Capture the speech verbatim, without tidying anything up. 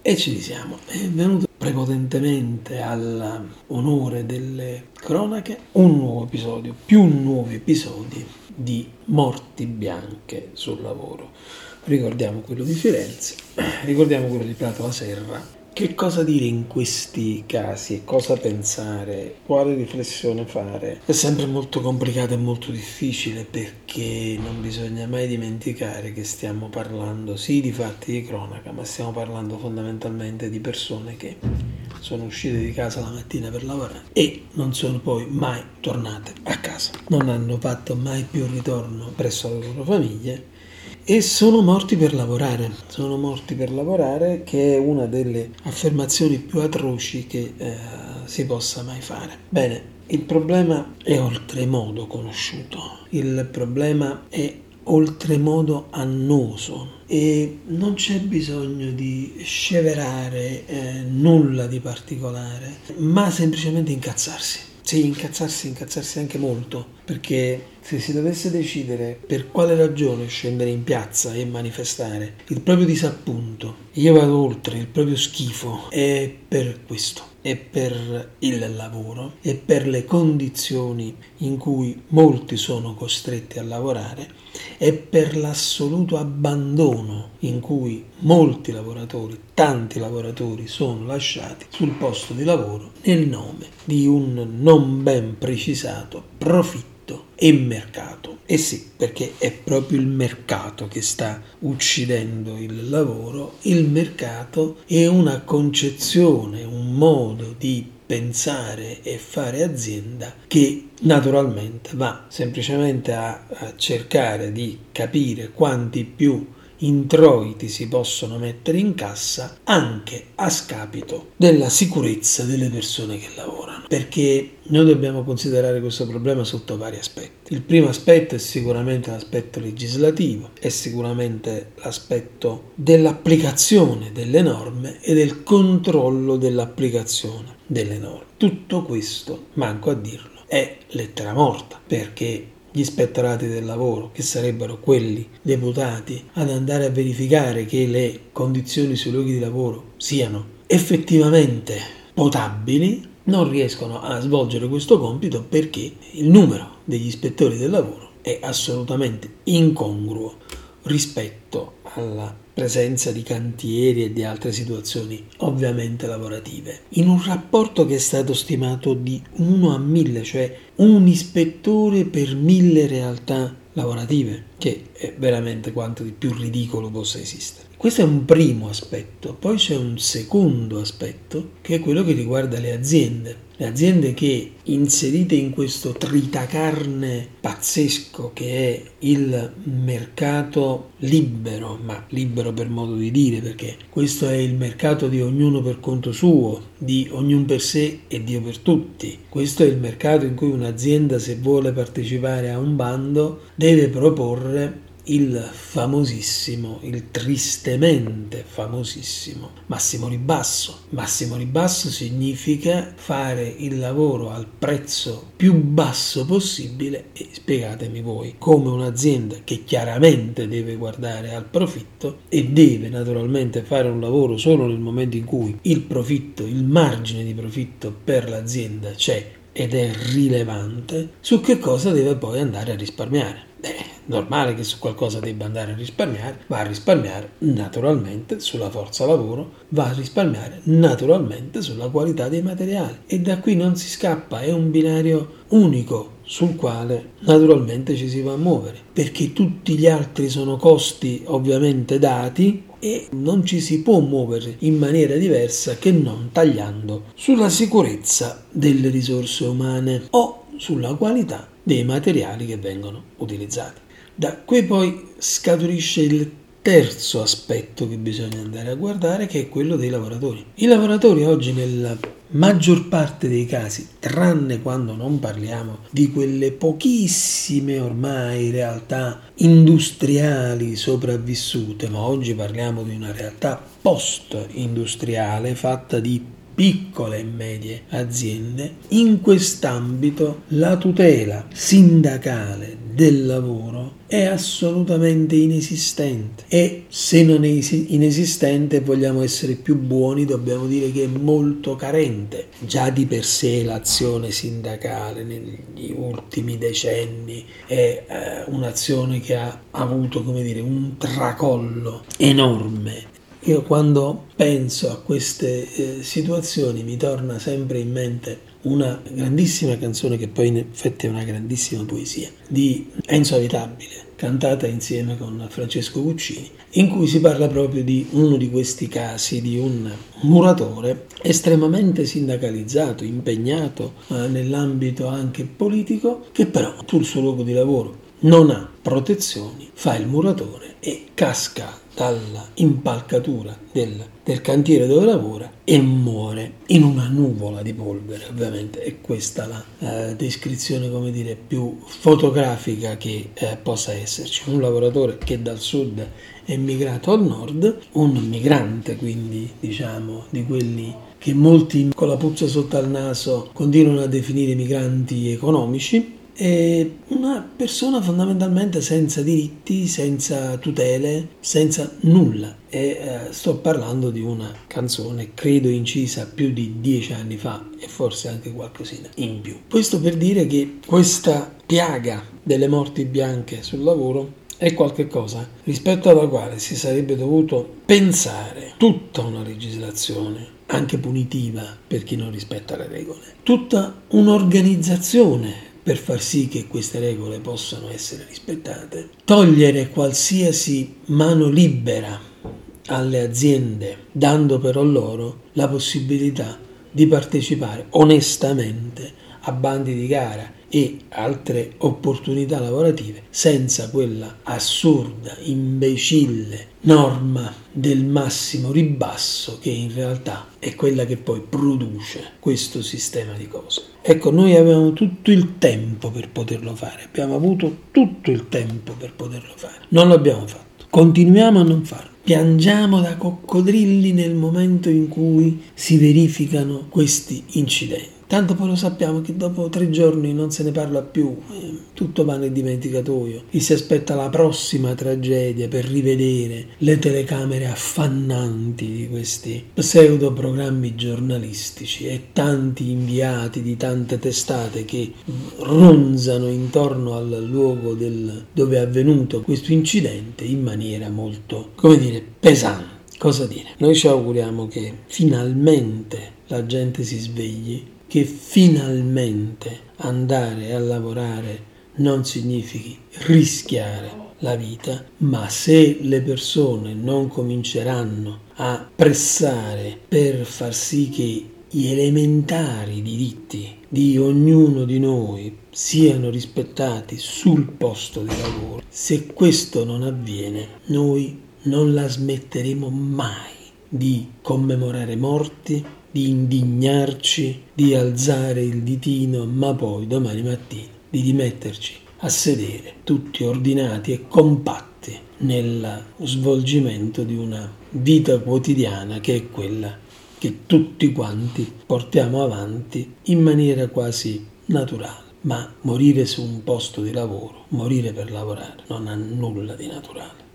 E ci risiamo. È venuto prepotentemente all'onore delle cronache un nuovo episodio, più nuovi episodi di Morti Bianche sul lavoro. Ricordiamo quello di Firenze, ricordiamo quello di Prato la Serra. Che cosa dire in questi casi? Cosa pensare? Quale riflessione fare? È sempre molto complicato e molto difficile, perché non bisogna mai dimenticare che stiamo parlando sì di fatti di cronaca, ma stiamo parlando fondamentalmente di persone che sono uscite di casa la mattina per lavorare e non sono poi mai tornate a casa. Non hanno fatto mai più ritorno presso le loro famiglie e sono morti per lavorare, sono morti per lavorare, che è una delle affermazioni più atroci che eh, si possa mai fare. Bene, il problema è oltremodo conosciuto, il problema è oltremodo annoso e non c'è bisogno di sceverare eh, nulla di particolare, ma semplicemente incazzarsi. Sì, incazzarsi, incazzarsi anche molto, perché se si dovesse decidere per quale ragione scendere in piazza e manifestare il proprio disappunto, io vado oltre, il proprio schifo, è per questo, è per il lavoro, è per le condizioni in cui molti sono costretti a lavorare, è per l'assoluto abbandono in cui molti lavoratori, tanti lavoratori sono lasciati sul posto di lavoro nel nome di un non ben precisato profitto e mercato. E sì, perché è proprio il mercato che sta uccidendo il lavoro. Il mercato è una concezione, un modo di pensare e fare azienda che naturalmente va semplicemente a, a cercare di capire quanti più introiti si possono mettere in cassa, anche a scapito della sicurezza delle persone che lavorano, perché noi dobbiamo considerare questo problema sotto vari aspetti. Il primo aspetto è sicuramente l'aspetto legislativo, è sicuramente l'aspetto dell'applicazione delle norme e del controllo dell'applicazione delle norme. Tutto questo, manco a dirlo, è lettera morta, perché gli ispettorati del lavoro, che sarebbero quelli deputati ad andare a verificare che le condizioni sui luoghi di lavoro siano effettivamente potabili, non riescono a svolgere questo compito perché il numero degli ispettori del lavoro è assolutamente incongruo rispetto alla presenza di cantieri e di altre situazioni ovviamente lavorative, in un rapporto che è stato stimato di uno a mille, cioè un ispettore per mille realtà lavorative, che è veramente quanto di più ridicolo possa esistere. Questo è un primo aspetto. Poi c'è un secondo aspetto, che è quello che riguarda le aziende. Le aziende che, inserite in questo tritacarne pazzesco che è il mercato libero, ma libero per modo di dire, perché questo è il mercato di ognuno per conto suo, di ognuno per sé e Dio per tutti. Questo è il mercato in cui un'azienda, se vuole partecipare a un bando, deve proporre il famosissimo, il tristemente famosissimo massimo ribasso. Massimo ribasso significa fare il lavoro al prezzo più basso possibile, e spiegatemi voi come un'azienda che chiaramente deve guardare al profitto e deve naturalmente fare un lavoro solo nel momento in cui il profitto, il margine di profitto per l'azienda c'è ed è rilevante, su che cosa deve poi andare a risparmiare. Beh, normale che su qualcosa debba andare a risparmiare, va a risparmiare naturalmente sulla forza lavoro, va a risparmiare naturalmente sulla qualità dei materiali, e da qui non si scappa, è un binario unico sul quale naturalmente ci si va a muovere, perché tutti gli altri sono costi ovviamente dati e non ci si può muovere in maniera diversa che non tagliando sulla sicurezza delle risorse umane o sulla qualità dei materiali che vengono utilizzati. Da qui poi scaturisce il terzo aspetto che bisogna andare a guardare, che è quello dei lavoratori. I lavoratori oggi, nella maggior parte dei casi, tranne quando non parliamo di quelle pochissime ormai realtà industriali sopravvissute, ma oggi parliamo di una realtà post-industriale fatta di piccole e medie aziende, in quest'ambito la tutela sindacale del lavoro è assolutamente inesistente, e se non è inesistente, vogliamo essere più buoni, dobbiamo dire che è molto carente. Già di per sé l'azione sindacale negli ultimi decenni è eh, un'azione che ha avuto, come dire, un tracollo enorme. Io quando penso a queste eh, situazioni mi torna sempre in mente una grandissima canzone, che poi in effetti è una grandissima poesia, di Enzo Avitabile, cantata insieme con Francesco Guccini, in cui si parla proprio di uno di questi casi di un muratore estremamente sindacalizzato, impegnato eh, nell'ambito anche politico, che però sul suo luogo di lavoro non ha protezioni, fa il muratore e casca dalla impalcatura del, del cantiere dove lavora e muore in una nuvola di polvere. Ovviamente è questa la eh, descrizione, come dire, più fotografica che eh, possa esserci. Un lavoratore che dal sud è migrato al nord, un migrante quindi, diciamo, di quelli che molti con la puzza sotto al naso continuano a definire migranti economici, è una persona fondamentalmente senza diritti, senza tutele, senza nulla. E eh, sto parlando di una canzone, credo incisa più di dieci anni fa e forse anche qualcosina in più. Questo per dire che questa piaga delle morti bianche sul lavoro è qualcosa rispetto alla quale si sarebbe dovuto pensare tutta una legislazione, anche punitiva per chi non rispetta le regole, tutta un'organizzazione per far sì che queste regole possano essere rispettate, togliere qualsiasi mano libera alle aziende, dando però loro la possibilità di partecipare onestamente a bandi di gara e altre opportunità lavorative, senza quella assurda, imbecille norma del massimo ribasso, che in realtà è quella che poi produce questo sistema di cose. Ecco, noi avevamo tutto il tempo per poterlo fare, abbiamo avuto tutto il tempo per poterlo fare, non l'abbiamo fatto, continuiamo a non farlo, piangiamo da coccodrilli nel momento in cui si verificano questi incidenti. Tanto poi lo sappiamo che dopo tre giorni non se ne parla più, tutto va nel dimenticatoio, e si aspetta la prossima tragedia per rivedere le telecamere affannanti di questi pseudo programmi giornalistici e tanti inviati di tante testate che ronzano intorno al luogo del, dove è avvenuto questo incidente in maniera molto, come dire, pesante. Cosa dire? Noi ci auguriamo che finalmente la gente si svegli, che finalmente andare a lavorare non significhi rischiare la vita, ma se le persone non cominceranno a pressare per far sì che gli elementari diritti di ognuno di noi siano rispettati sul posto di lavoro, se questo non avviene, noi non la smetteremo mai di commemorare morti, di indignarci, di alzare il ditino, ma poi domani mattina di dimetterci a sedere tutti ordinati e compatti nel svolgimento di una vita quotidiana che è quella che tutti quanti portiamo avanti in maniera quasi naturale. Ma morire su un posto di lavoro, morire per lavorare, non ha nulla di naturale.